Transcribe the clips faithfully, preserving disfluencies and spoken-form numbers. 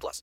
plus.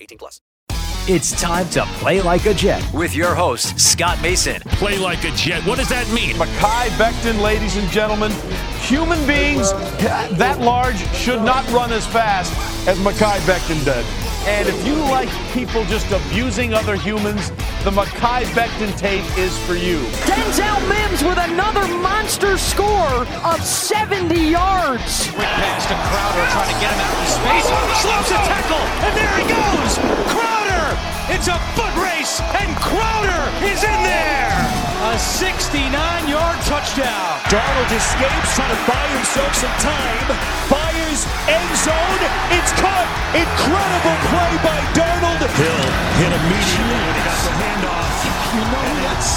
eighteen plus. It's time to play like a Jet with your host, Scott Mason. Play like a Jet. What does that mean? Mekhi Becton, ladies and gentlemen. Human beings that large should not run as fast as Mekhi Becton did. And if you like people just abusing other humans, the Mekhi Becton tape is for you. Denzel Mims with another monster score of seventy yards. Quick pass to Crowder, trying to get him out of space. Slows a tackle, and there he goes. Crowder! It's a foot race, and Crowder is in there. A sixty-nine-yard touchdown. Donald escapes, trying to buy himself some time. Fires end zone. It's caught. Incredible play by Donald. Hill hit immediately when he got the handoff. You know and it's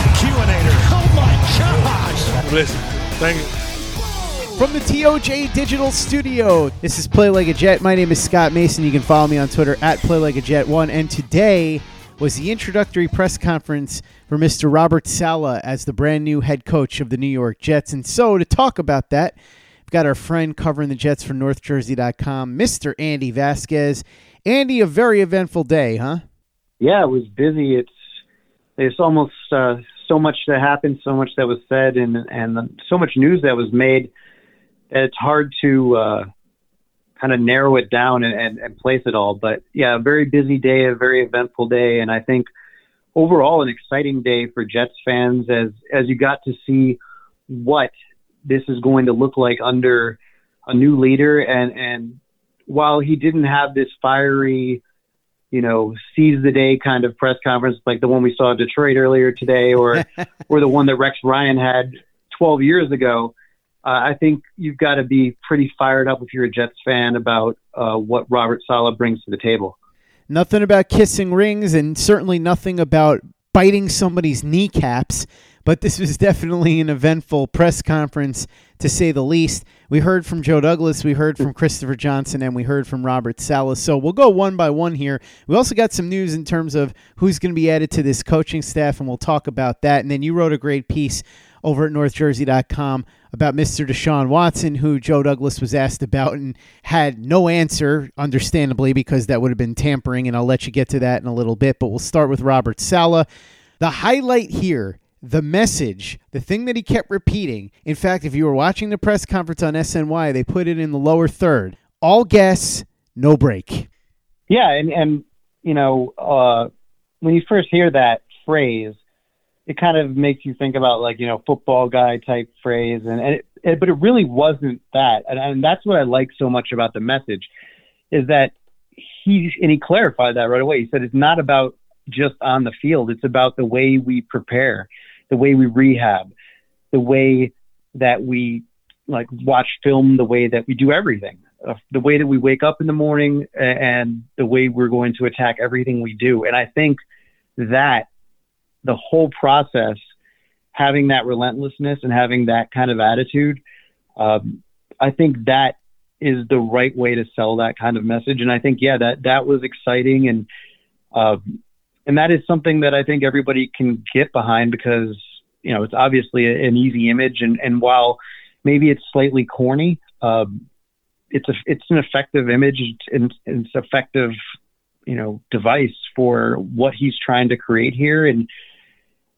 the Q-inator. Oh my gosh! Listen, thank you. From the T O J Digital Studio, this is Play Like a Jet. My name is Scott Mason. You can follow me on Twitter at Play Like A Jet one. And today was the introductory press conference for Mister Robert Saleh as the brand new head coach of the New York Jets. And so to talk about that, we've got our friend covering the Jets for North Jersey dot com, Mister Andy Vasquez. Andy, a very eventful day, huh? Yeah, it was busy. It's it's almost uh, so much that happened, so much that was said, and and the, so much news that was made. It's hard to uh, kind of narrow it down and, and, and place it all. But, yeah, a very busy day, a very eventful day. And I think overall an exciting day for Jets fans as, as you got to see what this is going to look like under a new leader. And, and while he didn't have this fiery, you know, seize the day kind of press conference like the one we saw in Detroit earlier today or or the one that Rex Ryan had twelve years ago, Uh, I think you've got to be pretty fired up if you're a Jets fan about uh, what Robert Saleh brings to the table. Nothing about kissing rings and certainly nothing about biting somebody's kneecaps, but this was definitely an eventful press conference, to say the least. We heard from Joe Douglas, we heard from Christopher Johnson, and we heard from Robert Saleh. So we'll go one by one here. We also got some news in terms of who's going to be added to this coaching staff, and we'll talk about that. And then you wrote a great piece over at North Jersey dot com about Mister Deshaun Watson, who Joe Douglas was asked about and had no answer, understandably, because that would have been tampering, and I'll let you get to that in a little bit. But we'll start with Robert Saleh. The highlight here, the message, the thing that he kept repeating. In fact, if you were watching the press conference on S N Y, they put it in the lower third. All gas, no break. Yeah, and, and you know, uh, when you first hear that phrase, it kind of makes you think about, like, you know, football guy type phrase. And, and it, it, but it really wasn't that. And, and that's what I like so much about the message is that he, and he clarified that right away. He said, it's not about just on the field. It's about the way we prepare, the way we rehab, the way that we like watch film, the way that we do everything, uh, the way that we wake up in the morning and, and the way we're going to attack everything we do. And I think that, the whole process, having that relentlessness and having that kind of attitude, um, I think that is the right way to sell that kind of message. And I think, yeah, that, that was exciting. And, uh, and that is something that I think everybody can get behind because, you know, it's obviously a, an easy image. And, and while maybe it's slightly corny, um, it's a, it's an effective image and it's effective, you know, device for what he's trying to create here. And,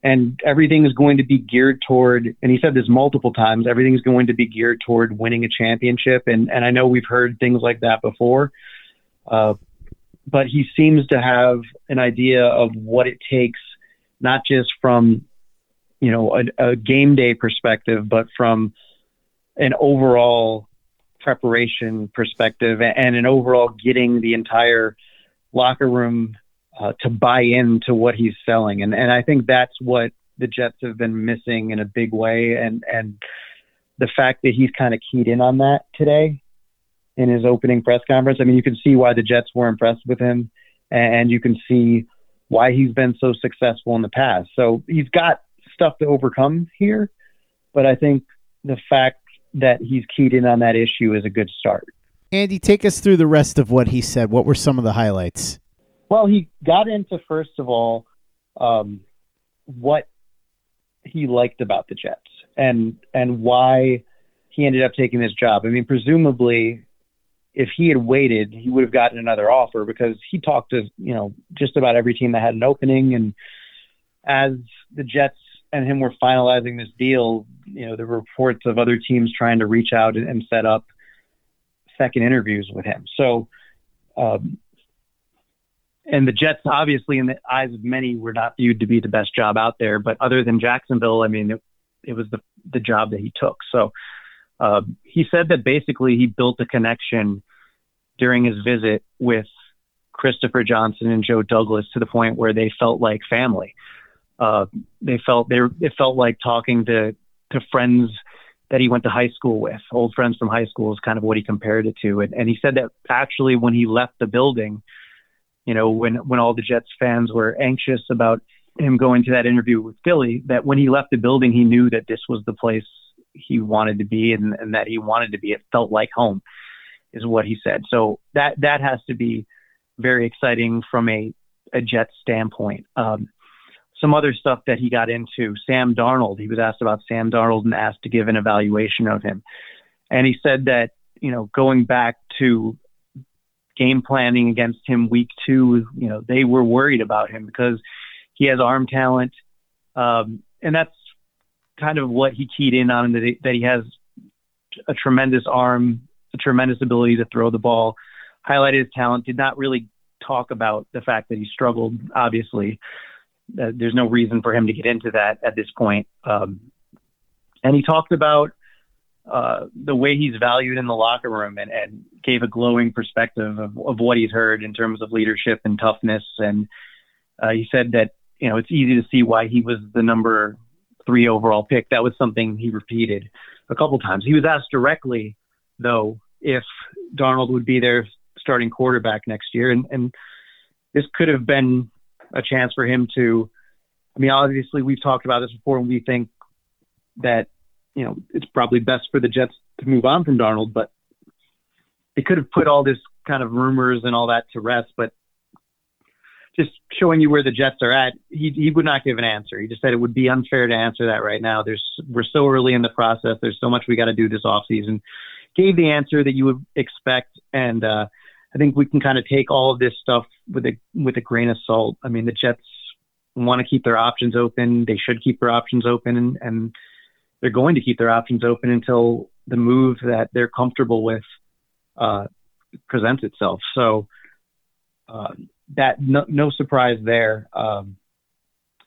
And everything is going to be geared toward, and he said this multiple times, everything is going to be geared toward winning a championship. And and I know we've heard things like that before, Uh, but he seems to have an idea of what it takes, not just from, you know, a, a game day perspective, but from an overall preparation perspective and an overall getting the entire locker room uh, to buy into what he's selling. And and I think that's what the Jets have been missing in a big way. And, and the fact that he's kind of keyed in on that today in his opening press conference, I mean, you can see why the Jets were impressed with him, and you can see why he's been so successful in the past. So he's got stuff to overcome here, but I think the fact that he's keyed in on that issue is a good start. Andy, take us through the rest of what he said. What were some of the highlights? Well, he got into, first of all, um, what he liked about the Jets and and why he ended up taking this job. I mean, presumably, if he had waited, he would have gotten another offer, because he talked to, you know, just about every team that had an opening. And as the Jets and him were finalizing this deal, you know, there were reports of other teams trying to reach out and set up second interviews with him. So, um, and the Jets, obviously, in the eyes of many, were not viewed to be the best job out there. But other than Jacksonville, I mean, it, it was the, the job that he took. So uh, he said that basically he built a connection during his visit with Christopher Johnson and Joe Douglas to the point where they felt like family. Uh, they felt they it felt like talking to to friends that he went to high school with. Old friends from high school is kind of what he compared it to. And, and he said that actually when he left the building, you know, when, when all the Jets fans were anxious about him going to that interview with Philly, that when he left the building, he knew that this was the place he wanted to be and, and that he wanted to be. It felt like home is what he said. So that, that has to be very exciting from a, a Jets standpoint. Um, Some other stuff that he got into, Sam Darnold. He was asked about Sam Darnold and asked to give an evaluation of him. And he said that, you know, going back to game planning against him week two, you know, they were worried about him because he has arm talent. Um, and that's kind of what he keyed in on, that that he has a tremendous arm, a tremendous ability to throw the ball, highlighted his talent, did not really talk about the fact that he struggled, obviously. Uh, there's no reason for him to get into that at this point. Um, and he talked about uh, the way he's valued in the locker room and, and gave a glowing perspective of, of what he's heard in terms of leadership and toughness. And uh, he said that, you know, it's easy to see why he was the number three overall pick. That was something he repeated a couple times. He was asked directly, though, if Darnold would be their starting quarterback next year. And, and this could have been a chance for him to, I mean, obviously we've talked about this before and we think that, you know, it's probably best for the Jets to move on from Darnold, but it could have put all this kind of rumors and all that to rest. But just showing you where the Jets are at, he, he would not give an answer. He just said it would be unfair to answer that right now. There's, we're so early in the process. There's so much we got to do this off season. Gave the answer that you would expect. And, uh, I think we can kind of take all of this stuff with a with a grain of salt. I mean, the Jets want to keep their options open. They should keep their options open, and, and they're going to keep their options open until the move that they're comfortable with uh, presents itself. So uh, that no, no surprise there. Um,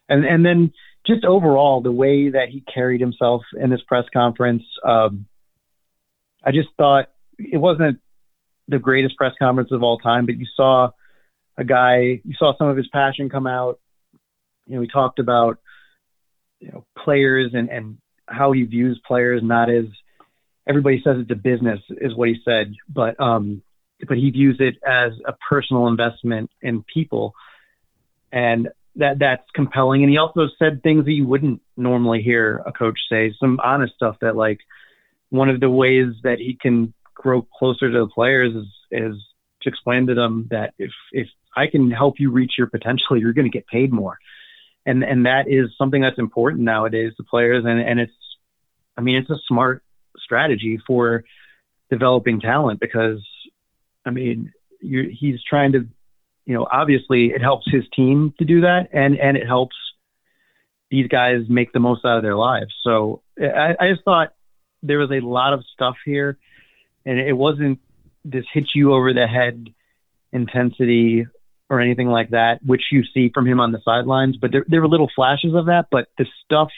and and then just overall, the way that he carried himself in this press conference, um, I just thought it wasn't the greatest press conference of all time, but you saw a guy, you saw some of his passion come out. You know, he talked about, you know, players and, and how he views players, not as everybody says it's a business is what he said, but, um, but he views it as a personal investment in people. And that that's compelling. And he also said things that you wouldn't normally hear a coach say, some honest stuff that, like, one of the ways that he can grow closer to the players is, is to explain to them that if, if I can help you reach your potential, you're going to get paid more. And, and that is something that's important nowadays to players. And, and it's, I mean, it's a smart strategy for developing talent because, I mean, you're, he's trying to, you know, obviously it helps his team to do that. And, and it helps these guys make the most out of their lives. So I, I just thought there was a lot of stuff here. And it wasn't this hit you over the head intensity or anything like that, which you see from him on the sidelines. But there, there were little flashes of that. But the stuff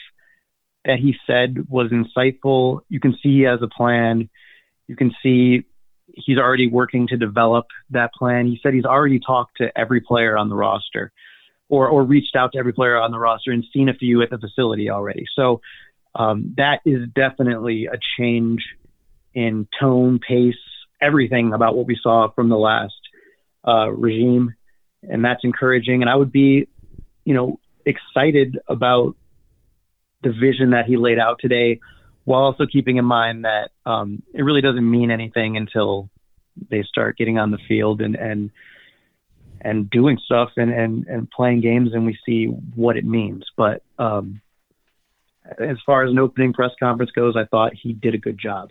that he said was insightful. You can see he has a plan. You can see he's already working to develop that plan. He said he's already talked to every player on the roster or, or reached out to every player on the roster and seen a few at the facility already. So um, that is definitely a change in tone, pace, everything about what we saw from the last uh, regime. And that's encouraging. And I would be, you know, excited about the vision that he laid out today, while also keeping in mind that um, it really doesn't mean anything until they start getting on the field and and, and doing stuff and, and, and playing games and we see what it means. But um, as far as an opening press conference goes, I thought he did a good job.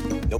No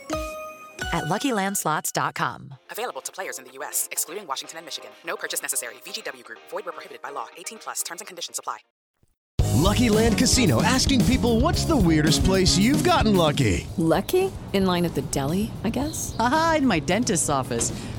at Lucky Land Slots dot com. Available to players in the U S, excluding Washington and Michigan. No purchase necessary. V G W Group. Void where prohibited by law. eighteen plus. Terms and conditions apply. Lucky Land Casino, asking people, what's the weirdest place you've gotten lucky? Lucky? In line at the deli, I guess? Aha, in my dentist's office.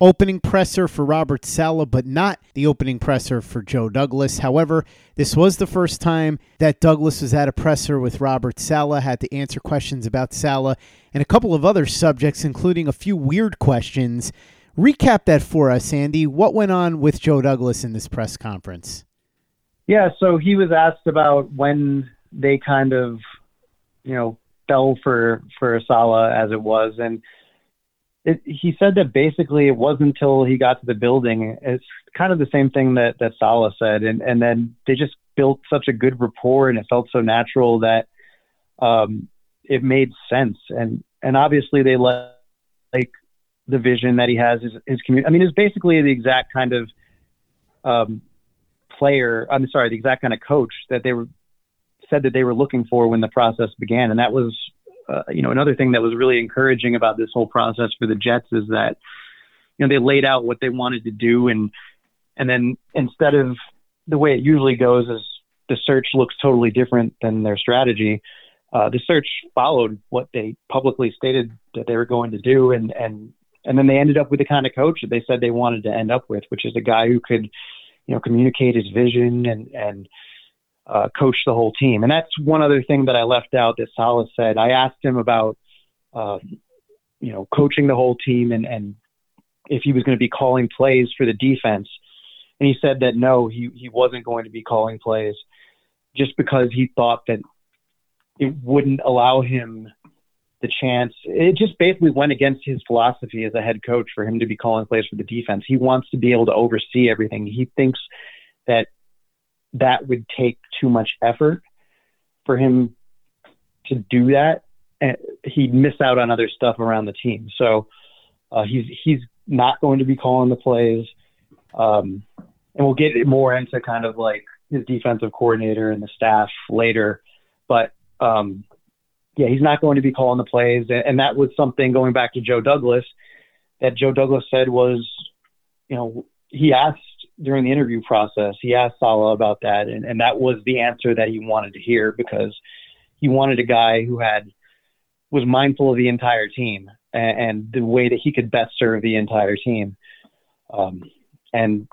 Opening presser for Robert Saleh, but not the opening presser for Joe Douglas. However, this was the first time that Douglas was at a presser with Robert Saleh, had to answer questions about Saleh and a couple of other subjects, including a few weird questions. Recap that for us, Andy. What went on with Joe Douglas in this press conference? Yeah, so he was asked about when they kind of, you know, fell for, for Saleh as it was, and It, he said that basically it wasn't until he got to the building. It's kind of the same thing that, that Saleh said. And, and then they just built such a good rapport and it felt so natural that um, it made sense. And, and obviously they like, like the vision that he has, his, his community. I mean, it's basically the exact kind of um, player, I'm sorry, the exact kind of coach that they were said that they were looking for when the process began. And that was, Uh, you know, another thing that was really encouraging about this whole process for the Jets is that, you know, they laid out what they wanted to do. And, and then instead of the way it usually goes is the search looks totally different than their strategy. Uh, the search followed what they publicly stated that they were going to do. And, and, and then they ended up with the kind of coach that they said they wanted to end up with, which is a guy who could, you know, communicate his vision and, and, Uh, coach the whole team. And that's one other thing that I left out that Saleh said. I asked him about, uh, you know, coaching the whole team and, and if he was going to be calling plays for the defense. And he said that, no, he, he wasn't going to be calling plays just because he thought that it wouldn't allow him the chance. It just basically went against his philosophy as a head coach for him to be calling plays for the defense. He wants to be able to oversee everything. He thinks that that would take too much effort for him to do that. And he'd miss out on other stuff around the team. So uh, he's, he's not going to be calling the plays. Um, and we'll get more into kind of like his defensive coordinator and the staff later, but um, yeah, he's not going to be calling the plays. And that was something going back to Joe Douglas that Joe Douglas said was, you know, he asked, during the interview process, he asked Saleh about that. And, and that was the answer that he wanted to hear because he wanted a guy who had, was mindful of the entire team and, and the way that he could best serve the entire team. Um, and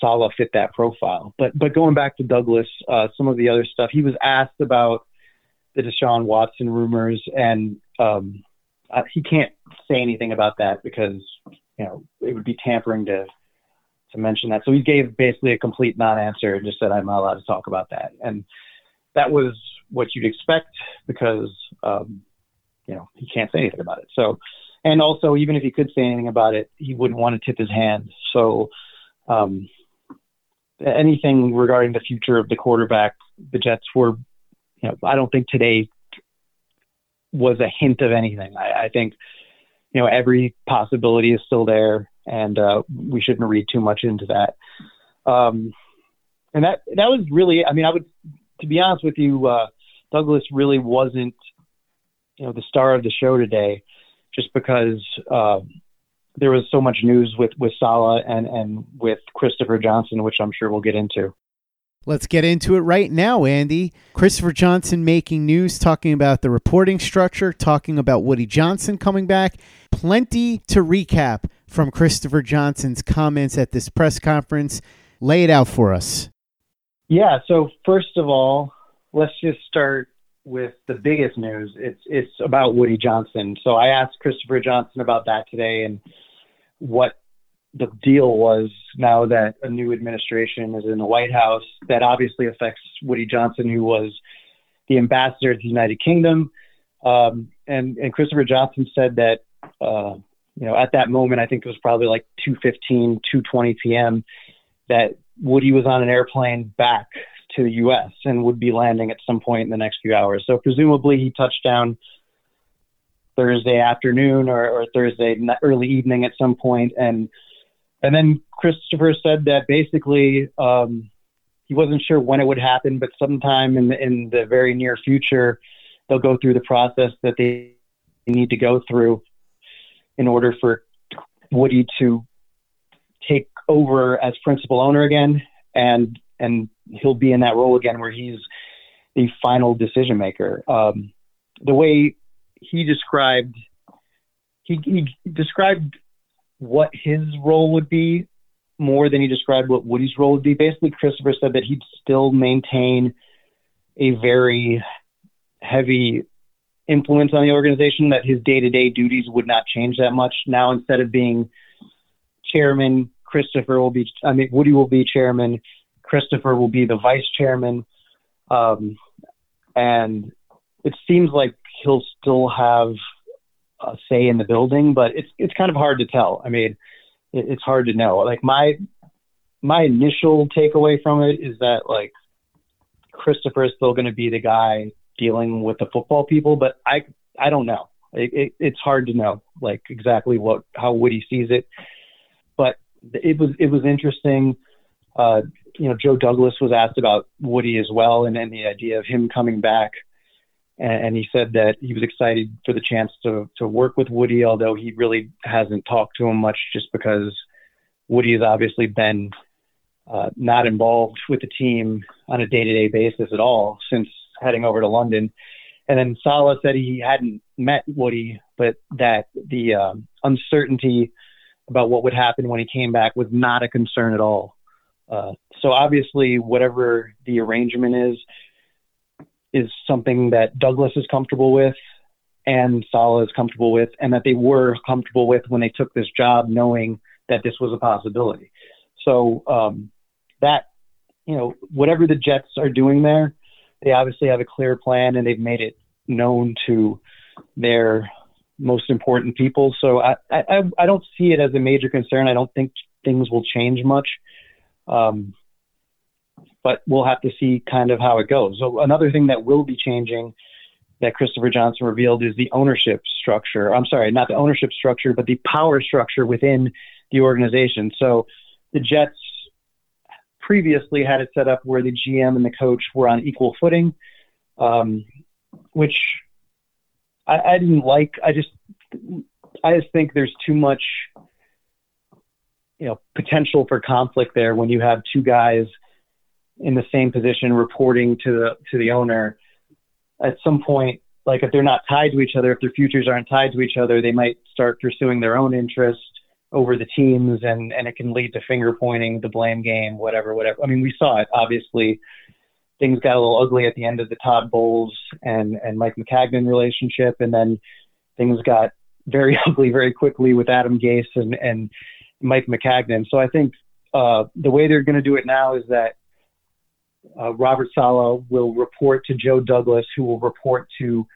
Saleh fit that profile. But but going back to Douglas, uh, some of the other stuff, he was asked about the Deshaun Watson rumors, and um, uh, he can't say anything about that because, you know, it would be tampering to to mention that. So he gave basically a complete non-answer and just said, I'm not allowed to talk about that. And that was what you'd expect because, um, you know, he can't say anything about it. So, and also, even if he could say anything about it, he wouldn't want to tip his hand. So um, anything regarding the future of the quarterback, the Jets were, you know, I don't think today was a hint of anything. I, I think, you know, every possibility is still there, and uh, we shouldn't read too much into that. Um, and that, that was really, I mean, I would, to be honest with you, uh, Douglas really wasn't, you know, the star of the show today, just because uh, there was so much news with, with Saleh and, and with Christopher Johnson, which I'm sure we'll get into. Let's get into it right now, Andy. Christopher Johnson making news, talking about the reporting structure, talking about Woody Johnson coming back. Plenty to recap from Christopher Johnson's comments at this press conference. Lay it out for us. Yeah, so first of all, let's just start with the biggest news. It's it's about Woody Johnson. So I asked Christopher Johnson about that today and what the deal was now that a new administration is in the White House. That obviously affects Woody Johnson, who was the ambassador to the United Kingdom. Um, and, and Christopher Johnson said that, uh, you know, at that moment, I think it was probably like two fifteen, two twenty p.m. that Woody was on an airplane back to the U S and would be landing at some point in the next few hours. So presumably he touched down Thursday afternoon or, or Thursday early evening at some point. And, And then Christopher said that basically um, he wasn't sure when it would happen, but sometime in the, in the very near future, they'll go through the process that they need to go through in order for Woody to take over as principal owner again. And, and he'll be in that role again where he's the final decision maker. Um, the way he described, he, he described what his role would be more than he described what Woody's role would be. Basically, Christopher said that he'd still maintain a very heavy influence on the organization, that his day-to-day duties would not change that much. Now, instead of being chairman, Christopher will be, I mean, Woody will be chairman. Christopher will be the vice chairman. Um, and it seems like he'll still have Uh, say in the building, but it's it's kind of hard to tell. I mean, it, it's hard to know. Like my my initial takeaway from it is that like Christopher is still going to be the guy dealing with the football people, but I I don't know. It, it, it's hard to know like exactly what how Woody sees it. But it was it was interesting. Uh, you know, Joe Douglas was asked about Woody as well, and and the idea of him coming back. And he said that he was excited for the chance to, to work with Woody, although he really hasn't talked to him much just because Woody has obviously been uh, not involved with the team on a day-to-day basis at all since heading over to London. And then Saleh said he hadn't met Woody, but that the um, uncertainty about what would happen when he came back was not a concern at all. Uh, so obviously, whatever the arrangement is, is something that Douglas is comfortable with and Saleh is comfortable with, and that they were comfortable with when they took this job, knowing that this was a possibility. So um, that, you know, whatever the Jets are doing there, they obviously have a clear plan and they've made it known to their most important people. So I, I, I don't see it as a major concern. I don't think things will change much. Um, But we'll have to see kind of how it goes. So another thing that will be changing that Christopher Johnson revealed is the ownership structure. I'm sorry, not the ownership structure, but the power structure within the organization. So the Jets previously had it set up where the G M and the coach were on equal footing, um, which I, I didn't like. I just, I just think there's too much, you know, potential for conflict there when you have two guys in the same position reporting to the to the owner. At some point, like if they're not tied to each other, if their futures aren't tied to each other, they might start pursuing their own interests over the teams, and, and it can lead to finger pointing, the blame game, whatever, whatever. I mean, we saw it, obviously. Things got a little ugly at the end of the Todd Bowles and, and Mike Maccagnan relationship. And then things got very ugly very quickly with Adam Gase and, and Mike Maccagnan. So I think uh, the way they're going to do it now is that uh, Robert Saleh will report to Joe Douglas, who will report to,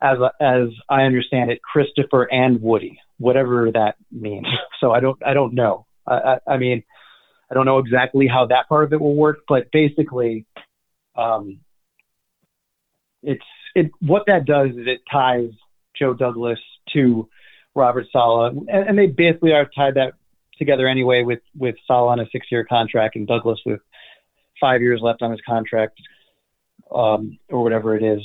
as as I understand it, Christopher and Woody, whatever that means. So I don't I don't know. I, I, I mean, I don't know exactly how that part of it will work, but basically, um, it's it. What that does is it ties Joe Douglas to Robert Saleh, and, and they basically are tied that together anyway with with Saleh on a six-year contract and Douglas with five years left on his contract, um, or whatever it is.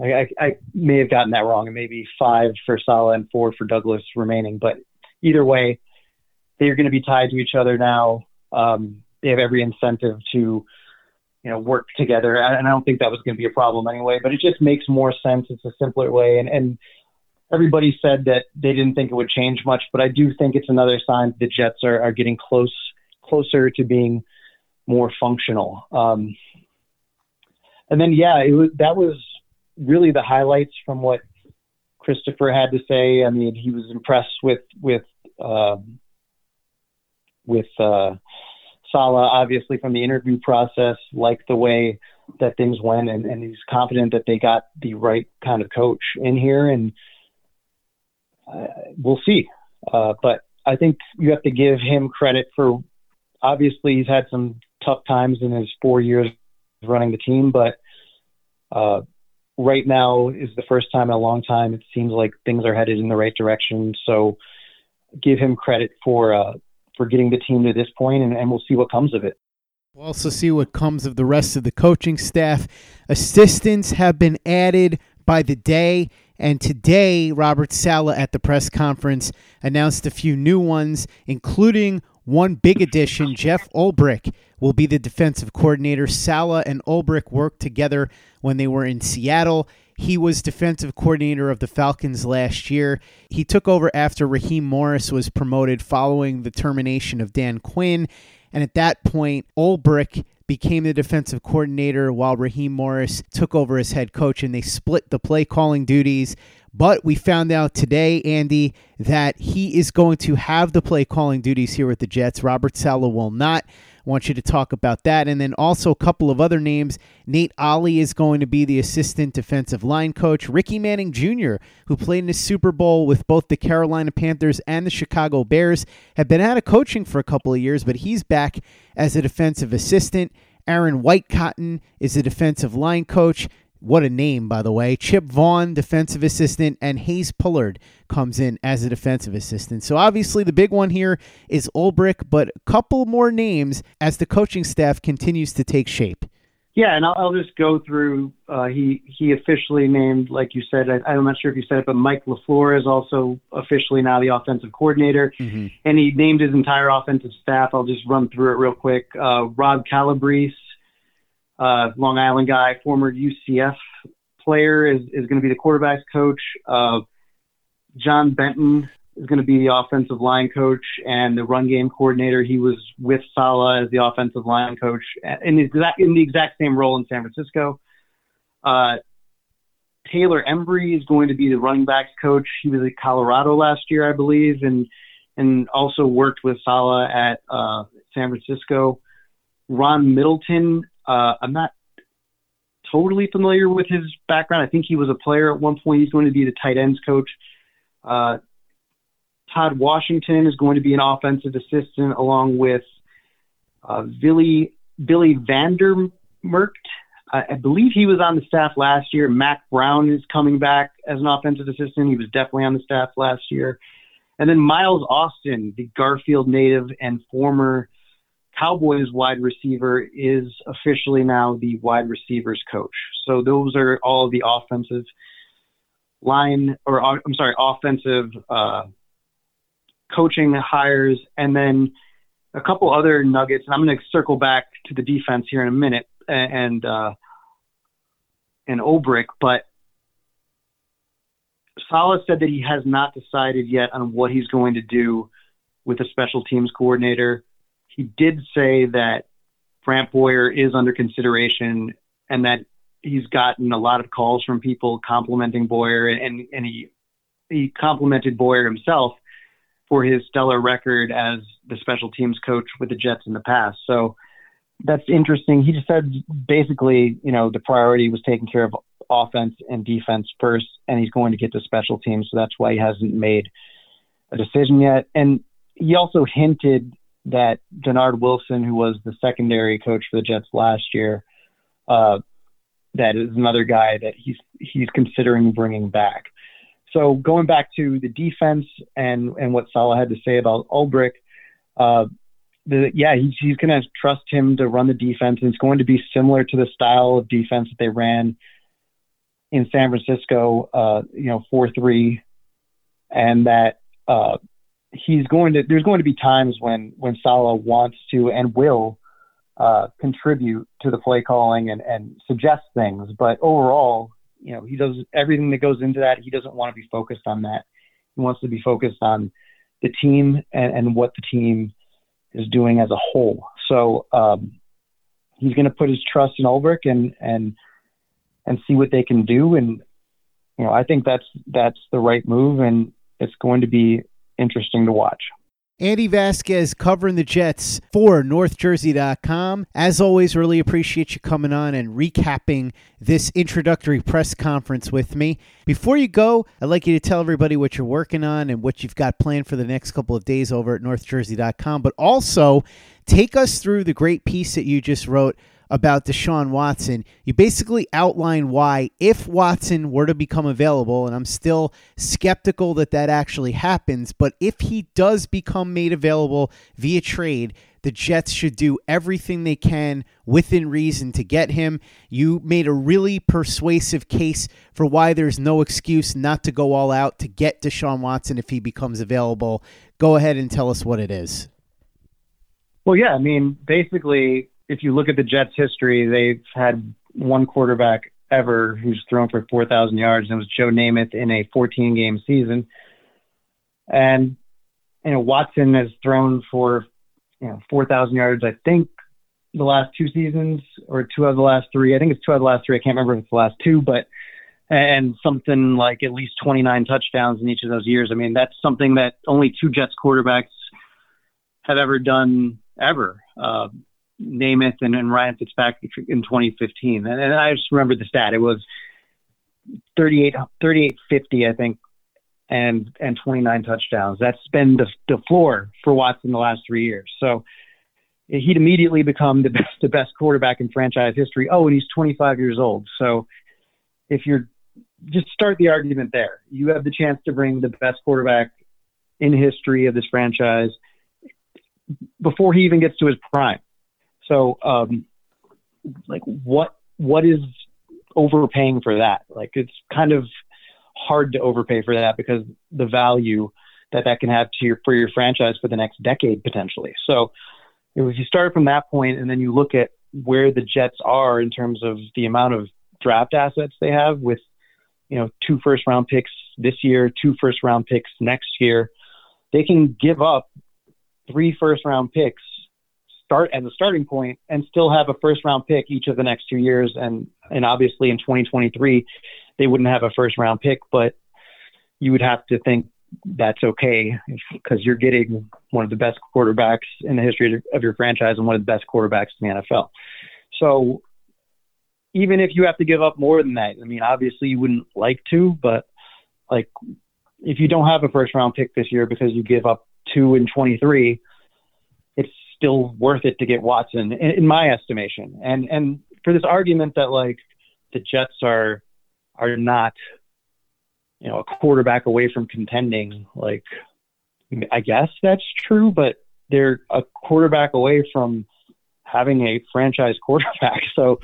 I, I, I may have gotten that wrong. It may be five for Saleh and four for Douglas remaining, but either way, they're going to be tied to each other now. Um, they have every incentive to, you know, work together. And I don't think that was going to be a problem anyway, but it just makes more sense. It's a simpler way. And, and everybody said that they didn't think it would change much, but I do think it's another sign that the Jets are, are getting close, closer to being more functional. Um, and then, yeah, it was, that was really the highlights from what Christopher had to say. I mean, he was impressed with, with, um, with uh, Saleh, obviously, from the interview process, like the way that things went, and, and he's confident that they got the right kind of coach in here, and uh, we'll see. Uh, but I think you have to give him credit for, obviously, he's had some tough times in his four years running the team, but uh, right now is the first time in a long time it seems like things are headed in the right direction, so give him credit for uh, for getting the team to this point, and, and we'll see what comes of it. We'll also see what comes of the rest of the coaching staff. Assistants have been added by the day, and today Robert Saleh at the press conference announced a few new ones, including one big addition. Jeff Ulbrich will be the defensive coordinator. Saleh and Ulbrich worked together when they were in Seattle. He was defensive coordinator of the Falcons last year. He took over after Raheem Morris was promoted following the termination of Dan Quinn. And at that point, Ulbrich became the defensive coordinator while Raheem Morris took over as head coach, and they split the play calling duties. But we found out today, Andy, that he is going to have the play calling duties here with the Jets. Robert Saleh will not. I want you to talk about that. And then also a couple of other names. Nate Ali is going to be the assistant defensive line coach. Ricky Manning Junior, who played in the Super Bowl with both the Carolina Panthers and the Chicago Bears, had been out of coaching for a couple of years, but he's back as a defensive assistant. Aaron Whitecotton is the defensive line coach. What a name, by the way. Chip Vaughn, defensive assistant, and Hayes Pullard comes in as a defensive assistant. So obviously the big one here is Ulbrich, but a couple more names as the coaching staff continues to take shape. Yeah, and I'll, I'll just go through. Uh, he he officially named, like you said, I, I'm not sure if you said it, but Mike LaFleur is also officially now the offensive coordinator, mm-hmm. and he named his entire offensive staff. I'll just run through it real quick. Uh, Rob Calabrese, Uh, Long Island guy, former U C F player, is, is going to be the quarterback's coach. Uh, John Benton is going to be the offensive line coach and the run game coordinator. He was with Saleh as the offensive line coach in the exact, in the exact same role in San Francisco. Uh, Taylor Embry is going to be the running backs coach. He was at Colorado last year, I believe, and and also worked with Saleh at uh, San Francisco. Ron Middleton. Uh, I'm not totally familiar with his background. I think he was a player at one point. He's going to be the tight ends coach. Uh, Todd Washington is going to be an offensive assistant along with uh, Billy, Billy Vandermerkt. I, I believe he was on the staff last year. Mac Brown is coming back as an offensive assistant. He was definitely on the staff last year. And then Miles Austin, the Garfield native and former Cowboys wide receiver, is officially now the wide receivers coach. So those are all the offensive line, or I'm sorry, offensive uh, coaching hires. And then a couple other nuggets, and I'm going to circle back to the defense here in a minute and, uh, and Ulbrich, but Saleh said that he has not decided yet on what he's going to do with a special teams coordinator. He did say that Fran Boyer is under consideration and that he's gotten a lot of calls from people complimenting Boyer, and, and he he complimented Boyer himself for his stellar record as the special teams coach with the Jets in the past. So that's interesting. He just said basically, you know, the priority was taking care of offense and defense first, and he's going to get to special teams. So that's why he hasn't made a decision yet. And he also hinted that Denard Wilson, who was the secondary coach for the Jets last year, uh, that is another guy that he's he's considering bringing back. So going back to the defense and, and what Saleh had to say about Ulbrich, uh, the, yeah, he, he's going to trust him to run the defense, and it's going to be similar to the style of defense that they ran in San Francisco, uh, you know, four three, and that uh, he's going to. There's going to be times when when Saleh wants to and will uh, contribute to the play calling and, and suggest things, but overall, you know, he does everything that goes into that. He doesn't want to be focused on that. He wants to be focused on the team and, and what the team is doing as a whole. So um, he's going to put his trust in Ulbrich and and and see what they can do. And you know, I think that's that's the right move, and it's going to be interesting to watch. Andy Vasquez covering the Jets for North Jersey dot com. As always, really appreciate you coming on and recapping this introductory press conference with me. Before you go, I'd like you to tell everybody what you're working on and what you've got planned for the next couple of days over at North Jersey dot com, but also take us through the great piece that you just wrote about Deshaun Watson. You basically outline why, if Watson were to become available, and I'm still skeptical that that actually happens, but if he does become made available via trade, the Jets should do everything they can within reason to get him. You made a really persuasive case for why there's no excuse not to go all out to get Deshaun Watson if he becomes available. Go ahead and tell us what it is. Well, yeah, I mean, basically, if you look at the Jets' history, they've had one quarterback ever who's thrown for four thousand yards, and it was Joe Namath in a fourteen-game season. And, you know, Watson has thrown for, you know, four thousand yards, I think, the last two seasons, or two out of the last three. I think it's two out of the last three. I can't remember if it's the last two, but and something like at least twenty-nine touchdowns in each of those years. I mean, that's something that only two Jets quarterbacks have ever done ever. Uh, Namath and, and Ryan Fitzpatrick in twenty fifteen. And, and I just remember the stat. It was thirty-eight, thirty-eight fifty, I think, and and twenty-nine touchdowns. That's been the, the floor for Watson the last three years. So he'd immediately become the best, the best quarterback in franchise history. Oh, and he's twenty-five years old. So if you're just start the argument there, you have the chance to bring the best quarterback in history of this franchise before he even gets to his prime. So, um, like, what what is overpaying for that? Like, it's kind of hard to overpay for that because the value that that can have to your for your franchise for the next decade potentially. So, if you start from that point and then you look at where the Jets are in terms of the amount of draft assets they have, with you know two first round picks this year, two first round picks next year, they can give up three first round picks. Start as a starting point and still have a first round pick each of the next two years. And, and obviously in twenty twenty-three, they wouldn't have a first round pick, but you would have to think that's okay because you're getting one of the best quarterbacks in the history of your franchise and one of the best quarterbacks in the N F L. So even if you have to give up more than that, I mean, obviously you wouldn't like to, but like if you don't have a first round pick this year because you give up two in twenty-three, it's still worth it to get Watson in my estimation. And, and for this argument that like the Jets are, are not, you know, a quarterback away from contending, like, I guess that's true, but they're a quarterback away from having a franchise quarterback. So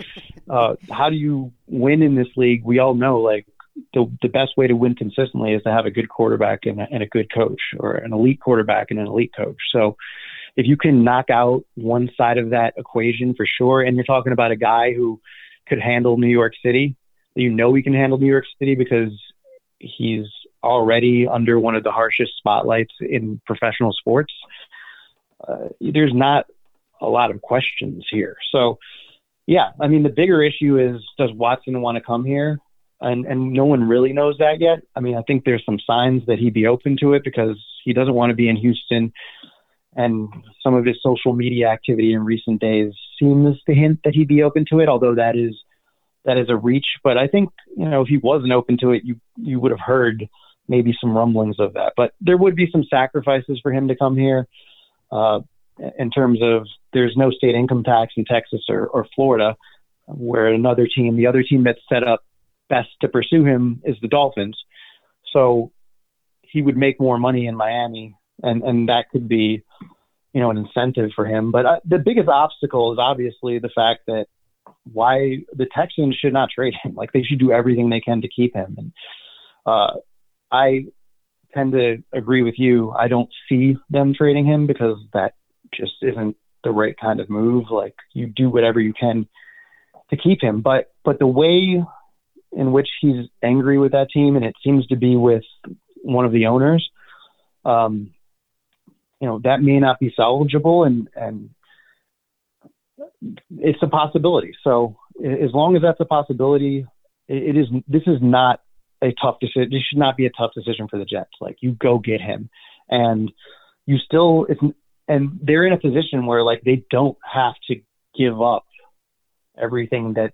uh, how do you win in this league? We all know like the, the best way to win consistently is to have a good quarterback and a, and a good coach, or an elite quarterback and an elite coach. So, if you can knock out one side of that equation for sure, and you're talking about a guy who could handle New York City, you know he can handle New York City because he's already under one of the harshest spotlights in professional sports, uh, there's not a lot of questions here. So, yeah, I mean, the bigger issue is, does Watson want to come here? And and no one really knows that yet. I mean, I think there's some signs that he'd be open to it because he doesn't want to be in Houston. And some of his social media activity in recent days seems to hint that he'd be open to it, although that is that is a reach. But I think, you know, if he wasn't open to it, you you would have heard maybe some rumblings of that. But there would be some sacrifices for him to come here uh, in terms of there's no state income tax in Texas or, or Florida, where another team, the other team that's set up best to pursue him is the Dolphins. So he would make more money in Miami, and, and that could be, you know, an incentive for him. But uh, the biggest obstacle is obviously the fact that why the Texans should not trade him. Like, they should do everything they can to keep him. And uh, I tend to agree with you. I don't see them trading him because that just isn't the right kind of move. Like, you do whatever you can to keep him. But, but the way in which he's angry with that team, and it seems to be with one of the owners, um, you know, that may not be salvageable, and, and it's a possibility. So as long as that's a possibility, it is, this is not a tough decision. This should not be a tough decision for the Jets. Like, you go get him, and you still, it's, and they're in a position where, like, they don't have to give up everything that,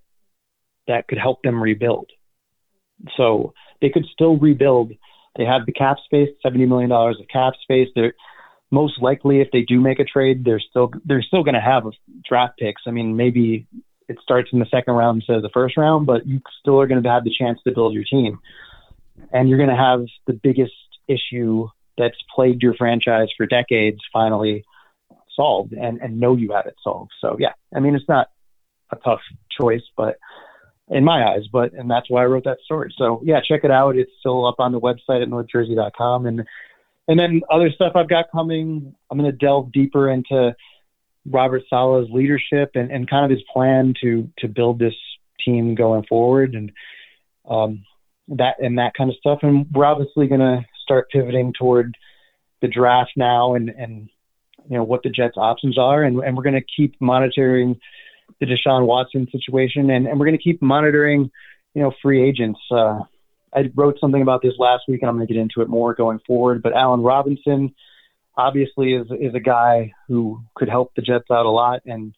that could help them rebuild. So they could still rebuild. They have the cap space, seventy million dollars of cap space. They're most likely, if they do make a trade, they're still, they're still going to have draft picks. I mean, maybe it starts in the second round instead of the first round, but you still are going to have the chance to build your team. And you're going to have the biggest issue that's plagued your franchise for decades finally solved, and, and know you have it solved. So, yeah, I mean, it's not a tough choice, but in my eyes, but, and that's why I wrote that story. So yeah, check it out. It's still up on the website at North Jersey dot com. And, and then other stuff I've got coming, I'm going to delve deeper into Robert Saleh's leadership and, and kind of his plan to, to build this team going forward, and um, that, and that kind of stuff. And we're obviously going to start pivoting toward the draft now, and, and, you know, what the Jets options are. And, and we're going to keep monitoring the Deshaun Watson situation, and, and we're going to keep monitoring, you know, free agents. Uh, I wrote something about this last week, and I'm going to get into it more going forward, but Allen Robinson obviously is, is a guy who could help the Jets out a lot. And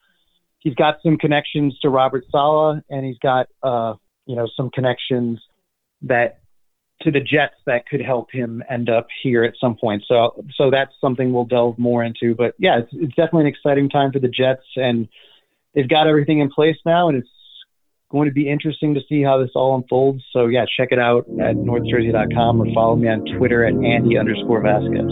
he's got some connections to Robert Saleh, and he's got, uh, you know, some connections that to the Jets that could help him end up here at some point. So, so that's something we'll delve more into, but yeah, it's, it's definitely an exciting time for the Jets, and they've got everything in place now, and it's going to be interesting to see how this all unfolds. So, yeah, check it out at North Jersey dot com, or follow me on Twitter at Andy underscore Vasquez.